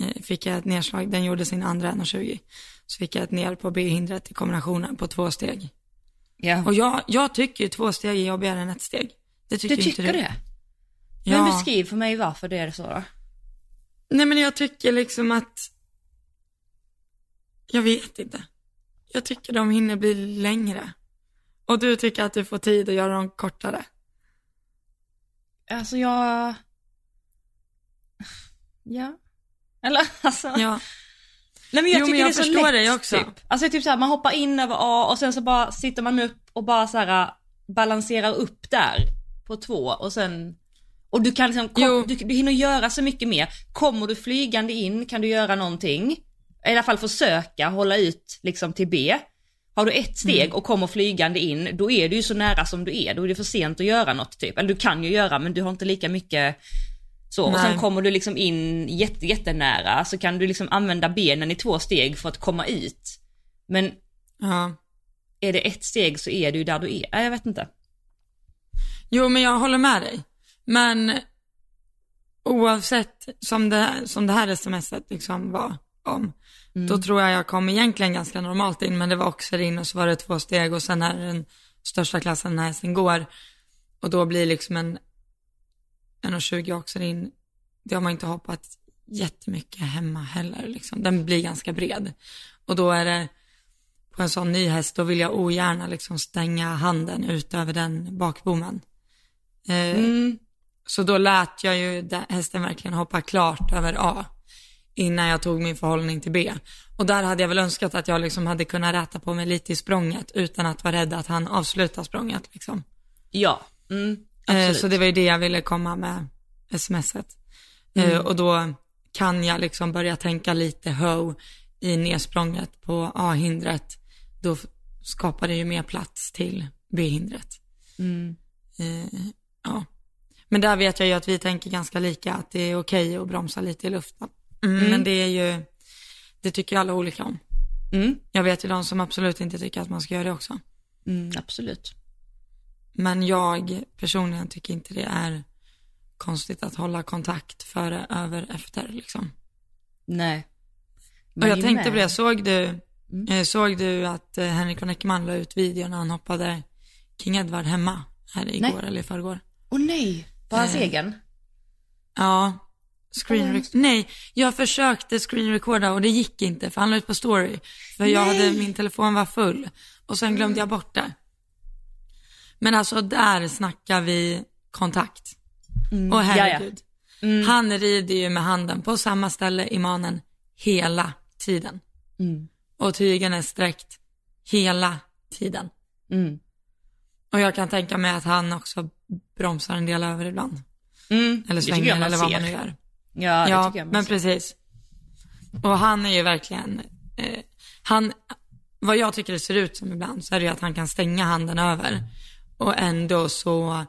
eh, fick jag ett nedslag. Den gjorde sin andra ett tjugo. Så fick jag ett ner på B-hindret i kombinationen på två steg. Ja. Och jag, jag tycker ju två steg är jobbigare än ett steg. Det tycker du tycker inte det? Ja. Men beskriv för mig varför det är så då. Nej, men jag tycker liksom att jag vet inte. Jag tycker de hinner bli längre. Och du tycker att du får tid att göra dem kortare. Alltså jag... Ja. Eller alltså... Ja. Nej, men jag jo, tycker men jag det är så lätt. Det också. Typ. Alltså typ så här, man hoppar in över A och sen så bara sitter man upp och bara så här balanserar upp där på två och sen... Och du kan liksom, kom, du, du hinner göra så mycket mer. Kommer du flygande in kan du göra någonting. I alla fall försöka hålla ut liksom till B. Har du ett steg mm. och kommer flygande in, då är du ju så nära som du är. Då är det för sent att göra något typ. Eller du kan ju göra, men du har inte lika mycket så. Nej. Och sen kommer du liksom in jätte, jättenära, så kan du liksom använda benen i två steg för att komma ut. Men ja. Är det ett steg så är du där du är. Nej, jag vet inte. Jo, men jag håller med dig. Men oavsett som det, som det här smset liksom var om, mm. då tror jag jag kom egentligen ganska normalt in, men det var också in och så var det två steg och sen är den största klassen när sen går och då blir liksom en ett tjugo också in. Det har man inte hoppat jättemycket hemma heller liksom. Den blir ganska bred och då är det på en sån ny häst, då vill jag ogärna liksom stänga handen ut över den bakbommen. Mm. Så då lät jag ju hästen verkligen hoppa klart över A innan jag tog min förhållning till B. Och där hade jag väl önskat att jag liksom hade kunnat räta på mig lite i språnget utan att vara rädd att han avslutar språnget. Liksom. Ja, mm, absolut. Så det var ju det jag ville komma med smset. Mm. Och då kan jag liksom börja tänka lite ho i nedsprånget på A-hindret. Då skapar det ju mer plats till B-hindret. Mm. Ja. Men där vet jag ju att vi tänker ganska lika, att det är okej att bromsa lite i luften. Mm, mm. Men det är ju, det tycker ju alla olika om. Mm. Jag vet ju de som absolut inte tycker att man ska göra det också. Mm, absolut. Men jag personligen tycker inte det är konstigt att hålla kontakt före, över, efter liksom. Nej. Men och jag tänkte med på det, såg du, mm. såg du att Henrik von Eckermann la ut videon när han hoppade King Edward hemma här igår nej. eller i förrgår? Åh oh, nej, på hans eh. egen? Ja. Screen rec- nej, jag försökte screen recorda och det gick inte för han la ut på story. För nej. jag hade, min telefon var full och sen glömde jag bort det. Men alltså där snackar vi kontakt. Mm. Och herregud. Mm. Han rider ju med handen på samma ställe i manen hela tiden. Mm. Och tygen är sträckt hela tiden. Mm. Och jag kan tänka mig att han också bromsar en del över ibland. Mm. Eller svänger eller vad man nu gör. Ja, det ja, jag men ser. Precis. Och han är ju verkligen eh, han, vad jag tycker det ser ut som ibland, så är det ju att han kan stänga handen över och ändå så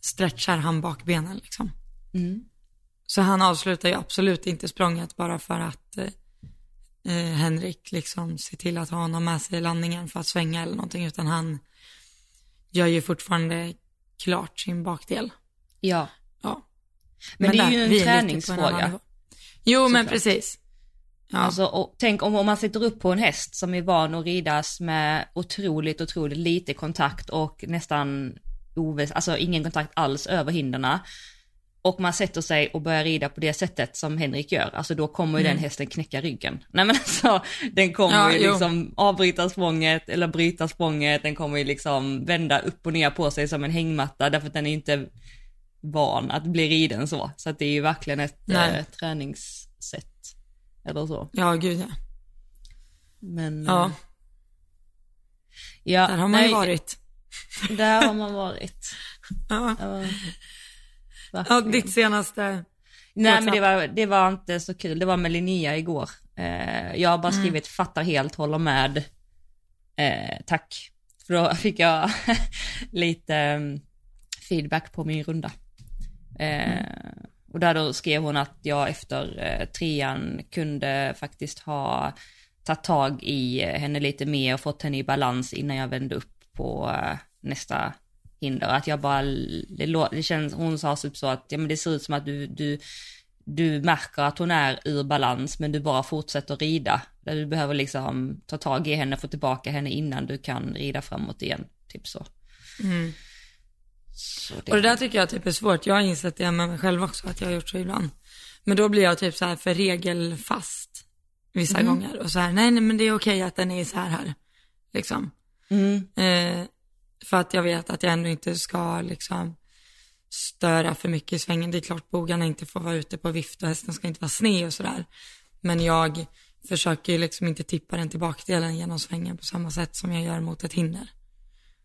stretchar han bakbenen liksom. Mm. Så han avslutar ju absolut inte språnget bara för att eh, Henrik liksom ser till att ha honom med sig i landningen för att svänga eller någonting, utan han gör ju fortfarande klart sin bakdel. Ja. Ja. Men, men det är där, ju en vi träningsfråga. Jo, så men klart. Precis. Ja. Alltså, och tänk om, om man sitter upp på en häst som är van att ridas med otroligt, otroligt lite kontakt och nästan oväs, alltså ingen kontakt alls över hinderna. Och man sätter sig och börjar rida på det sättet som Henrik gör. Alltså då kommer ju mm. den hästen knäcka ryggen. Nej men alltså, den kommer ja, ju liksom jo. avbryta språnget eller bryta språnget. Den kommer ju liksom vända upp och ner på sig som en hängmatta därför att den är inte van att bli riden så. Så att det är ju verkligen ett äh, träningssätt. Eller så. Ja, gud ja. Men... Ja. ja där har man nej, ju varit. Där har man varit. ja. Var... Ja, ditt senaste... Nej, men det var, det var inte så kul. Det var med Linnea igår. Eh, jag har bara skrivit mm. fattar helt, håller med. Eh, tack. För då fick jag lite feedback på min runda. Eh, mm. Och där då skrev hon att jag efter eh, trean kunde faktiskt ha tagit tag i henne lite mer och fått henne i balans innan jag vände upp på eh, nästa hinder. Att jag bara, det, det känns, hon sa typ så att ja, men det ser ut som att du, du, du märker att hon är ur balans men du bara fortsätter rida. Du behöver liksom ta tag i henne, få tillbaka henne innan du kan rida framåt igen. Typ så. Mm. Det. Och det där tycker jag typ är svårt. Jag har insett det med mig själv också, att jag har gjort så ibland. Men då blir jag typ så här för regelfast vissa mm. gånger. Och så här, nej, nej men det är okej att den är så här här. Liksom. Mm. Eh, för att jag vet att jag ändå inte ska liksom störa för mycket i svängen. Det är klart bogarna inte får vara ute på vift och hästen ska inte vara sned och sådär. Men jag försöker ju liksom inte tippa den till bakdelen genom svängen på samma sätt som jag gör mot ett hinder.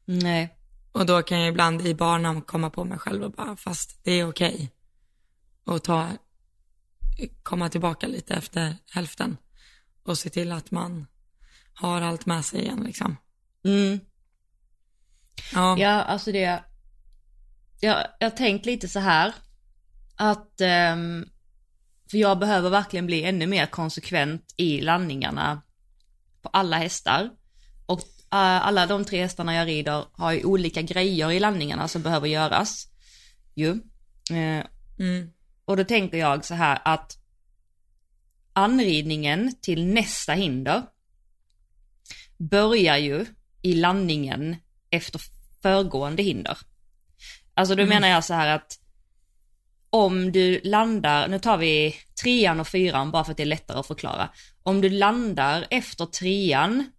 Nej. Och då kan jag ibland i banan komma på mig själv och bara, fast det är okej. Och ta, komma tillbaka lite efter hälften. Och se till att man har allt med sig igen liksom. Mm. Ja. ja, alltså det... Jag, jag har tänkt lite så här. Att... Um, för jag behöver verkligen bli ännu mer konsekvent i landningarna på alla hästar. Och alla de tre hästarna jag rider har ju olika grejer i landningarna som behöver göras. Jo. Eh, mm. Och då tänker jag så här att anridningen till nästa hinder börjar ju i landningen efter föregående hinder. Alltså då mm. menar jag så här att om du landar, nu tar vi trean och fyran bara för att det är lättare att förklara. Om du landar efter trean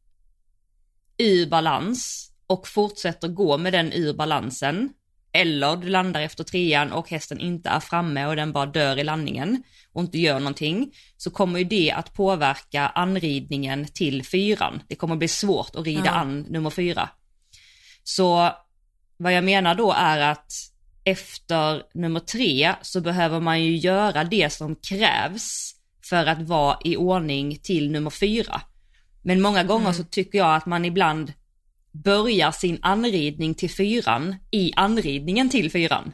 ur balans och fortsätter gå med den ur balansen Eller du landar efter trean och hästen inte är framme och den bara dör i landningen och inte gör någonting, så kommer ju det att påverka anridningen till fyran. Det kommer bli svårt att rida mm. an nummer fyra. Så vad jag menar då är att efter nummer tre så behöver man ju göra det som krävs för att vara i ordning till nummer fyra. Men många gånger mm. så tycker jag att man ibland börjar sin anridning till fyran i anridningen till fyran.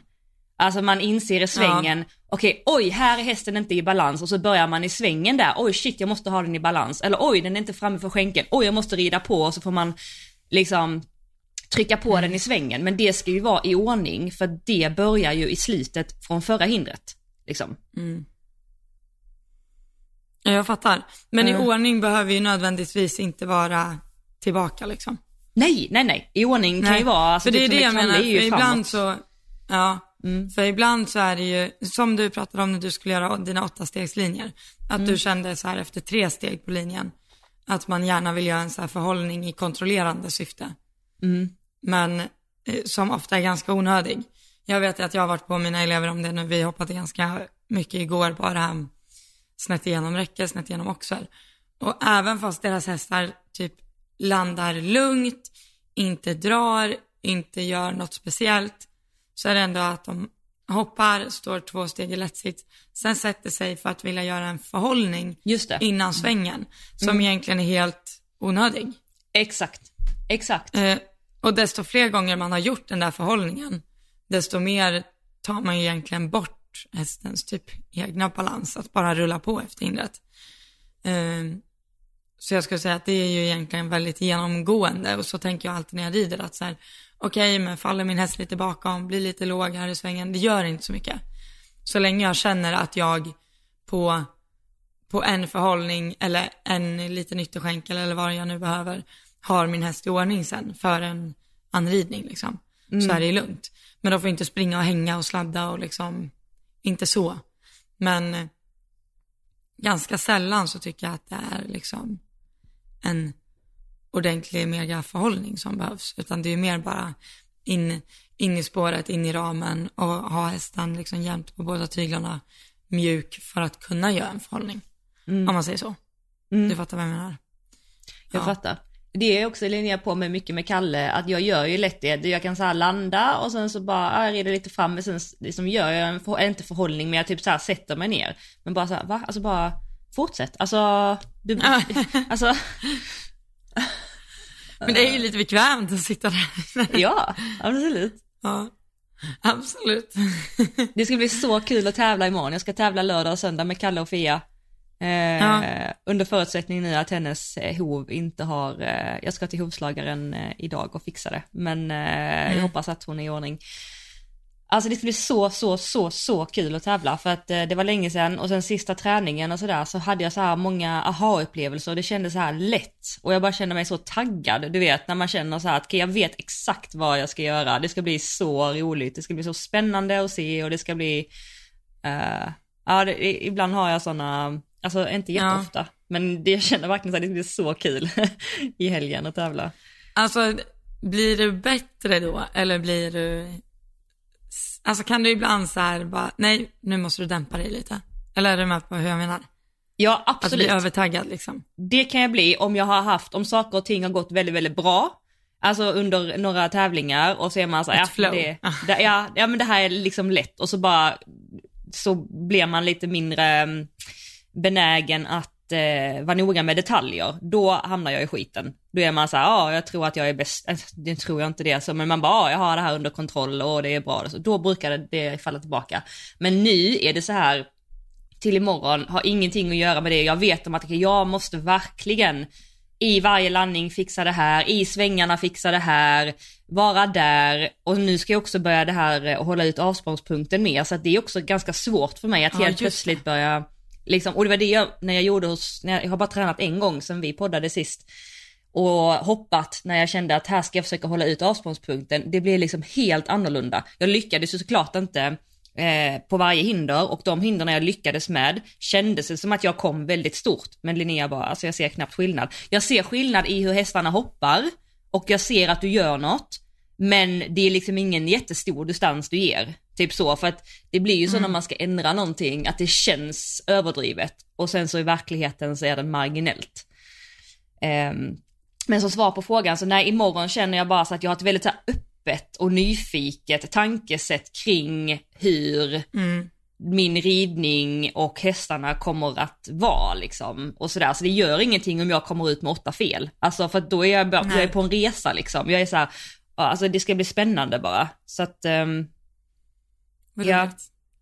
Alltså man inser i svängen, ja. okej, okay, oj, här är hästen inte i balans, och så börjar man i svängen där, oj shit, jag måste ha den i balans, eller oj, den är inte framme för skänken, oj, jag måste rida på, och så får man liksom trycka på mm. den i svängen. Men det ska ju vara i ordning, för det börjar ju i slutet från förra hindret liksom. Mm. Jag fattar. Men mm. i ordning behöver ju nödvändigtvis inte vara tillbaka liksom. Nej, nej, nej. I ordning kan nej. ju vara... Alltså, för det är det jag menar. För ibland så, ja, mm. för ibland så är det ju... Som du pratade om när du skulle göra dina åtta stegslinjer. Att mm. du kände så här efter tre steg på linjen. Att man gärna vill göra en så här förhållning i kontrollerande syfte. Mm. Men som ofta är ganska onödig. Jag vet att jag har varit på mina elever om det nu. Vi hoppade ganska mycket igår på det här snett igenom räcker, snett igenom oxar. Och även fast deras hästar typ landar lugnt, inte drar, inte gör något speciellt, så är det ändå att de hoppar, står två steg i lättsits, sen sätter sig för att vilja göra en förhållning just det. innan svängen mm. som mm. egentligen är helt onödig. Exakt, exakt. Eh, och desto fler gånger man har gjort den där förhållningen, desto mer tar man egentligen bort hästens typ egna balans att bara rulla på efter hindret. Eh, Så jag skulle säga att det är ju egentligen väldigt genomgående. Och så tänker jag alltid när jag rider att så här, okej, okay, men faller min häst lite bakom, blir lite låg här i svängen, det gör inte så mycket. Så länge jag känner att jag på, på en förhållning eller en liten ytterskänkel eller vad jag nu behöver har min häst i ordning sen för en anridning liksom. Mm. Så är det lugnt. Men då får jag inte springa och hänga och sladda och liksom inte så. Men ganska sällan så tycker jag att det är liksom en ordentlig megaförhållning som behövs, utan det är mer bara in, in i spåret, in i ramen och ha hästen liksom jämt på båda tyglarna, mjuk för att kunna göra en förhållning, mm. om man säger så. Mm. Du fattar vad jag menar? Jag ja. fattar. Det är också linjer på mig mycket med Kalle, att jag gör ju lätt det, jag kan så här landa och sen så bara, jag rider lite fram och sen liksom gör jag en, för, inte förhållning, men jag typ så här sätter mig ner, men bara så här, va? Alltså bara fortsätt, alltså du, alltså men det är ju lite bekvämt att sitta där. Ja, absolut. Ja, absolut. Det ska bli så kul att tävla imorgon. Jag ska tävla lördag och söndag med Kalle och Fia. Eh, ja. Under förutsättning nu att hennes hov inte har eh, jag ska till hovslagaren eh, idag och fixa det, men eh, mm. jag hoppas att hon är i ordning. Alltså det skulle bli så, så, så, så kul att tävla, för att eh, det var länge sedan, och sen sista träningen och sådär så hade jag så här många aha-upplevelser och det kändes så här lätt, och jag bara kände mig så taggad, du vet, när man känner så här att jag vet exakt vad jag ska göra. Det ska bli så roligt, det ska bli så spännande att se, och det ska bli eh, ja, det, ibland har jag såna. Alltså inte jätteofta, ja. men det känner verkligen att det blir så kul i helgen att tävla. Alltså blir du bättre då, eller blir du, alltså kan du ibland så här bara, nej nu måste du dämpa dig lite, eller är du med på hur jag menar? Ja, absolut. Att bli övertaggad liksom. Det kan jag bli om jag har haft, om saker och ting har gått väldigt väldigt bra. Alltså under några tävlingar, och så är man så här, ja, det, det, ja, ja men det här är liksom lätt, och så bara så blir man lite mindre benägen att eh, vara noga med detaljer. Då hamnar jag i skiten. Då är man så här, ja ah, jag tror att jag är bäst, det tror jag inte det, så, men man bara, ah, jag har det här under kontroll och det är bra. Så då brukar det falla tillbaka. Men nu är det så här, till imorgon har ingenting att göra med det. Jag vet om att jag måste verkligen i varje landning fixa det här, i svängarna fixa det här, vara där, och nu ska jag också börja det här och hålla ut avsprångspunkten mer, så att det är också ganska svårt för mig att ja, helt plötsligt börja liksom, och det var det jag, när jag gjorde hos, när jag, jag har bara tränat en gång sedan vi poddade sist, och hoppat när jag kände att här ska jag försöka hålla ut avsprångspunkten. Det blev liksom helt annorlunda. Jag lyckades ju såklart inte eh, på varje hinder, och de hinderna jag lyckades med kändes det som att jag kom väldigt stort. Men Linnea bara, alltså jag ser knappt skillnad. Jag ser skillnad i hur hästarna hoppar, och jag ser att du gör något, Men det är liksom ingen jättestor distans du ger. Typ så, för att det blir ju så mm. när man ska ändra någonting att det känns överdrivet. Och sen så i verkligheten så är det marginellt. Um, men som svar på frågan, så nej, imorgon känner jag bara så att jag har ett väldigt så här öppet och nyfiket tankesätt kring hur mm. min ridning och hästarna kommer att vara liksom, och sådär. Så det gör ingenting om jag kommer ut med åtta fel. Alltså för då är jag, bara, jag är på en resa liksom. Jag är så här, alltså det ska bli spännande bara. Så att... Um, Vad ja.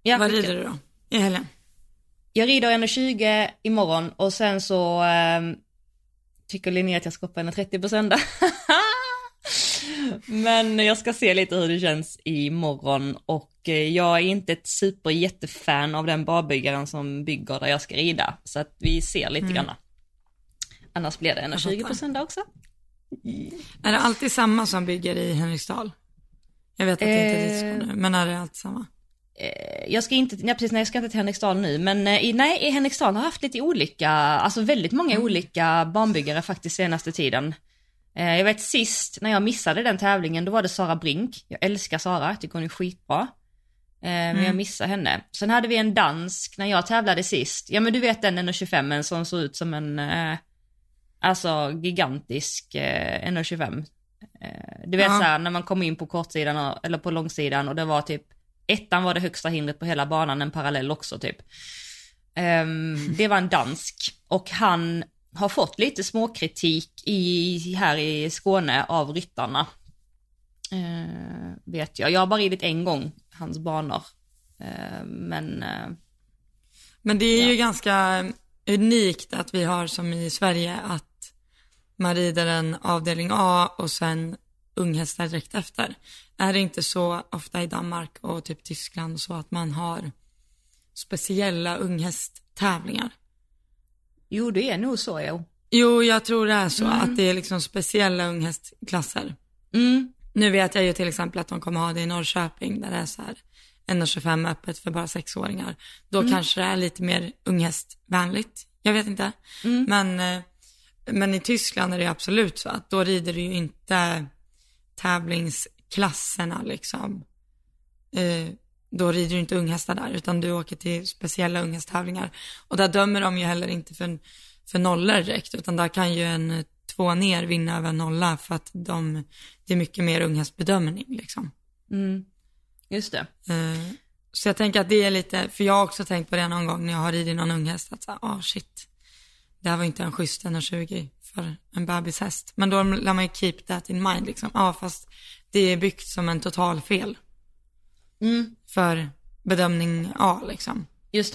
ja, Vad rider du då i helgen? Jag rider en tjugo imorgon och sen så um, tycker Linnea att jag ska hoppa en trettio procent. Men jag ska se lite hur det känns imorgon, och jag är inte ett super jättefan av den barbyggaren som bygger där jag ska rida, så att vi ser lite mm. grann. Annars blir det en tjugo procent också. Är det alltid samma som bygger i Henrikstal? Jag vet att det inte är ditt skor nu, men är det allt samma? Jag ska inte, nej precis, nej, jag ska inte till Henriksdal nu, men i, nej, i Henriksdal har haft lite olika, alltså väldigt många mm. olika barnbyggare faktiskt senaste tiden. Jag vet sist när jag missade den tävlingen, då var det Sara Brink. Jag älskar Sara, jag tycker hon är skitbra. Men mm. jag missar henne. Sen hade vi en dansk när jag tävlade sist. Ja men du vet den en tjugofem som såg ut som en, alltså gigantisk en tjugofem. Du vet ja. Såhär, när man kom in på kortsidan och, eller på långsidan, och det var typ ettan var det högsta hindret på hela banan, en parallell också typ. Um, det var en dansk, och han har fått lite småkritik i, här i Skåne av ryttarna. Uh, vet jag. Jag har bara ridit en gång hans banor. Uh, men uh, men det är ja. ju ganska unikt att vi har som i Sverige att man rider en avdelning A och sen unghästar direkt efter. Är det inte så ofta i Danmark och typ Tyskland så att man har speciella unghästtävlingar? Jo, det är nog så, jo. Jo, jag tror det är så, mm. att det är liksom speciella unghästklasser. Mm. Nu vet jag ju till exempel att de kommer ha det i Norrköping där det är så här en tjugofem öppet för bara sexåringar. Då mm. kanske det är lite mer unghästvänligt. Jag vet inte. Mm. Men, men i Tyskland är det absolut så att då rider du ju inte tävlingsklasserna liksom, eh, då rider du inte unghästar där, utan du åker till speciella unghästtävlingar, och där dömer de ju heller inte för, för nollor direkt, utan där kan ju en två ner vinna över nolla för att de, det är mycket mer unghästbedömning liksom. Mm. Just det. Eh, så jag tänker att det är lite, för jag har också tänkt på det någon gång när jag har ridit någon unghäst att såhär, ah shit, det här var inte en schysst en tjugo för en bebishäst. Men då lär man ju keep that in mind liksom. Ja, fast det är byggt som en total fel. Mm. För bedömning A liksom. Just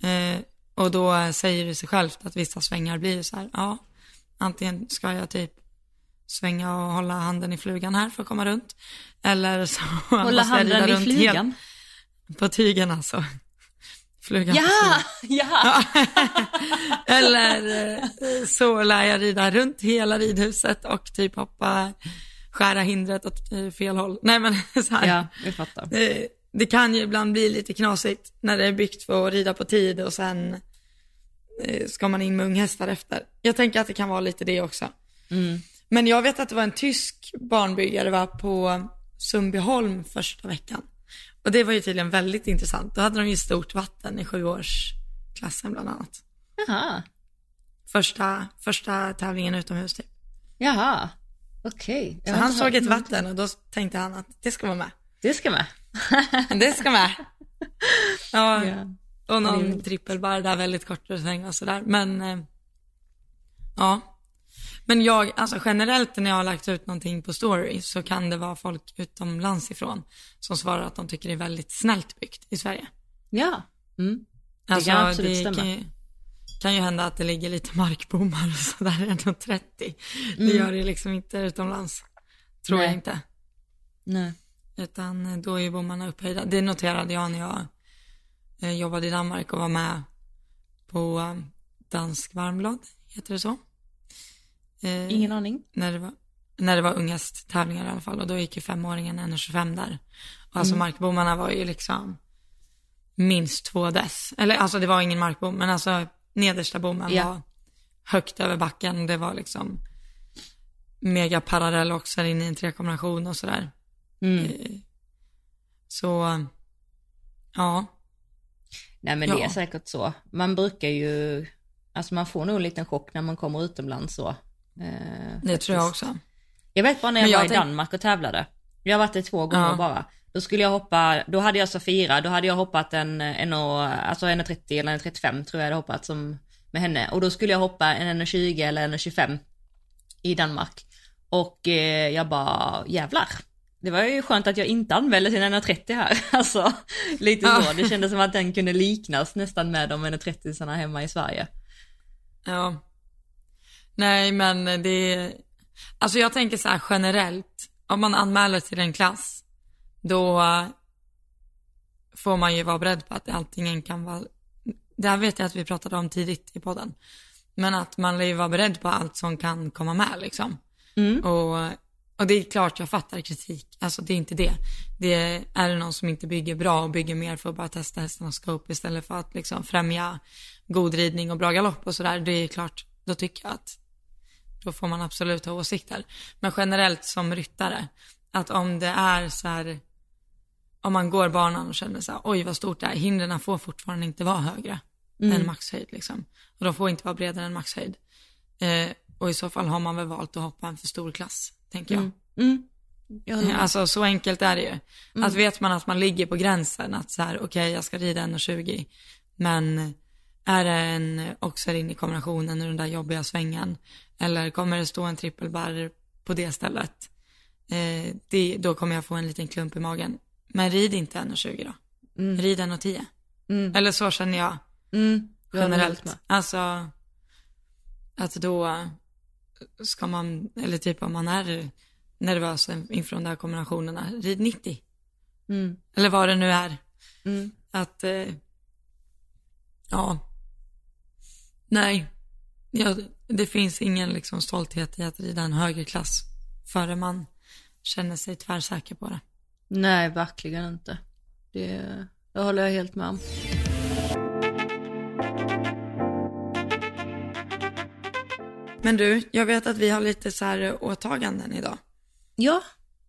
det. Eh, och då säger det sig självt att vissa svängar blir så här, ja, antingen ska jag typ svänga och hålla handen i flugan här för att komma runt. Eller så hålla handen i flugan? På tygen alltså. Flugan. Ja, ja. Eller så lär jag rida runt hela ridhuset och typ hoppa, skära hindret åt fel håll. Nej men så här. Ja, jag fattar. Det, det kan ju ibland bli lite knasigt när det är byggt för att rida på tid och sen ska man in med unghästar efter. Jag tänker att det kan vara lite det också. Mm. Men jag vet att det var en tysk barnbyggare var på Sundbyholm första veckan. Och det var ju tydligen väldigt intressant. Då hade de ju stort vatten i sjuårsklassen bland annat. Jaha. Första, första tävlingen utomhus typ. Jaha, okej. Okay. Så han såg ett vatten och då tänkte han att det ska vara med. Det ska med. det ska med. Ja, yeah. Och någon trippelbar där väldigt kort och sväng och sådär. Men eh, ja. Men jag, alltså generellt när jag har lagt ut någonting på story så kan det vara folk utomlands ifrån som svarar att de tycker det är väldigt snällt byggt i Sverige. Ja, mm. det alltså, kan absolut det stämma. Kan ju, kan ju hända att det ligger lite markbommar och sådär redan trettio. Mm. Det gör det liksom inte utomlands, tror Nej. jag inte. Nej. Utan då är ju bommarna upphöjda. Det noterade jag när jag eh, jobbade i Danmark och var med på eh, Dansk Varmblad, heter det så? Eh, Ingen aning. När det var, när det var ungast tävlingar i alla fall. Och då gick ju femåringen en tjugofem där. Och alltså mm. markbommarna var ju liksom minst två dess. Eller alltså det var ingen markbom, men alltså nedersta bommen yeah. var högt över backen. Det var liksom mega parallell också in i en trekombination och sådär. Mm. Så, ja. Nej, men det ja. är säkert så. Man brukar ju, alltså man får nog en liten chock när man kommer utomlands så. Eh, det faktiskt. Tror jag också. Jag vet bara när jag, jag var tänk... i Danmark och tävlade. Jag har varit det två gånger ja. bara. Då skulle jag hoppa, då hade jag Safira, då hade jag hoppat en, en och, alltså en trettio eller en trettiofem tror jag hade hoppat som, med henne. Och då skulle jag hoppa en tjugo eller en tjugofem i Danmark. Och eh, jag bara, jävlar. Det var ju skönt att jag inte använde sin en trettio här. Alltså, lite så. Ja. Det kändes som att den kunde liknas nästan med de en trettio-sarna hemma i Sverige. Ja. Nej, men det... Alltså jag tänker så här generellt. Om man anmäler till en klass, då får man ju vara beredd på att allting kan vara... Det här vet jag att vi pratade om tidigt i podden. Men att man vill vara beredd på allt som kan komma med, liksom. Mm. Och... Och det är klart jag fattar kritik. Alltså det är inte det. Det är, är det någon som inte bygger bra och bygger mer för att bara testa hästen och ska upp istället för att liksom främja god ridning och bra galopp och sådär. Det är klart, då tycker jag att då får man absolut ha åsikter. Men generellt som ryttare, att om det är så här, om man går banan och känner så här, oj vad stort det är. Hindren får fortfarande inte vara högre mm. än maxhöjd liksom. Och de får inte vara bredare än maxhöjd. Eh, och i så fall har man väl valt att hoppa en för stor klass. Tänker jag. Mm. Mm. Ja, alltså så enkelt är det ju. Mm. Att vet man att man ligger på gränsen att så här, okej okay, jag ska rida en och tjugo men är det en oxer in i kombinationen och den där jobbiga svängen eller kommer det stå en trippelbar på det stället eh, det, då kommer jag få en liten klump i magen. Men rid inte en och tjugo då. Mm. Rid en och tio. Mm. Eller så känner jag mm. generellt. Jag alltså att då ska man, eller typ om man är nervös inför de där kombinationerna, rid nittio mm. eller vad det nu är mm. att eh, ja nej ja, det finns ingen liksom stolthet i att rida en högre klass före man känner sig tvärsäker på det. Nej, verkligen inte. Det, det håller jag helt med om. Men du, jag vet att vi har lite så här åtaganden idag. Ja,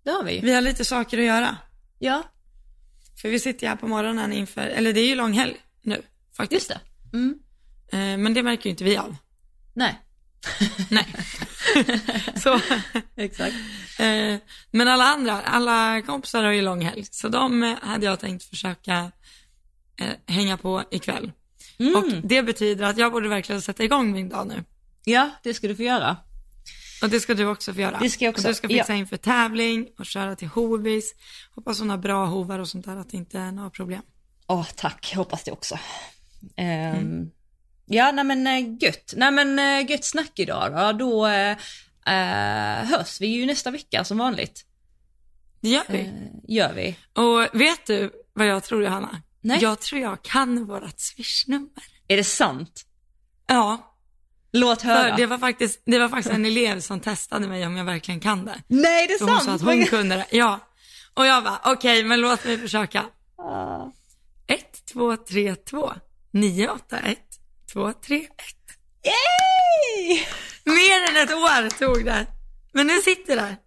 det har vi. Vi har lite saker att göra. Ja. För vi sitter här på morgonen inför, eller det är ju lång helg nu faktiskt. Just det. Mm. Eh, men det märker ju inte vi av. Nej. Nej. Så. Exakt. Eh, men alla andra, alla kompisar har ju lång helg. Så de hade jag tänkt försöka eh, hänga på ikväll. Mm. Och det betyder att jag borde verkligen sätta igång min dag nu. Ja, det ska du få göra. Och det ska du också få göra. Det ska jag också. Och du ska fixa ja. in för tävling och köra till hovis. Hoppas hon har bra hovar och sånt där, att det inte är några problem. Åh, oh, tack. Hoppas det också. Um, mm. Ja, nej men gött. Nej men gött snack idag då. Då uh, hörs vi ju nästa vecka som vanligt. Det gör vi. Uh, gör vi. Och vet du vad jag tror, Johanna? Nej. Jag tror jag kan vårat swishnummer. Är det sant? Ja. Låt höra. För det var faktiskt det var faktiskt en elev som testade mig om jag verkligen kan det. Nej, det är sant. Hon sa att hon kunde det. Ja. Och jag bara, okej, okay, men låt mig försöka. ett två tre två nio åtta ett två tre ett. Yay! Mer än ett år tog det. Men nu sitter det.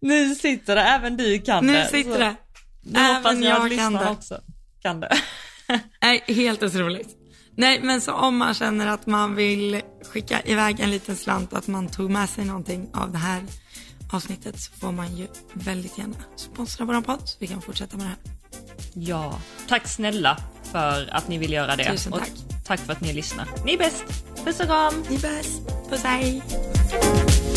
Nu sitter det, även du kan nu det. Nu sitter det. Nu hoppas jag, jag lyssnar kan också. Kan det. Nej, helt otroligt. Nej, men så om man känner att man vill skicka iväg en liten slant, att man tog med sig någonting av det här avsnittet, så får man ju väldigt gärna sponsra våran podd så vi kan fortsätta med det här. Ja, tack snälla för att ni vill göra det. Tusen tack. Och tack för att ni lyssnar. Ni är bäst. Puss och kram. Ni är bäst. Puss hej.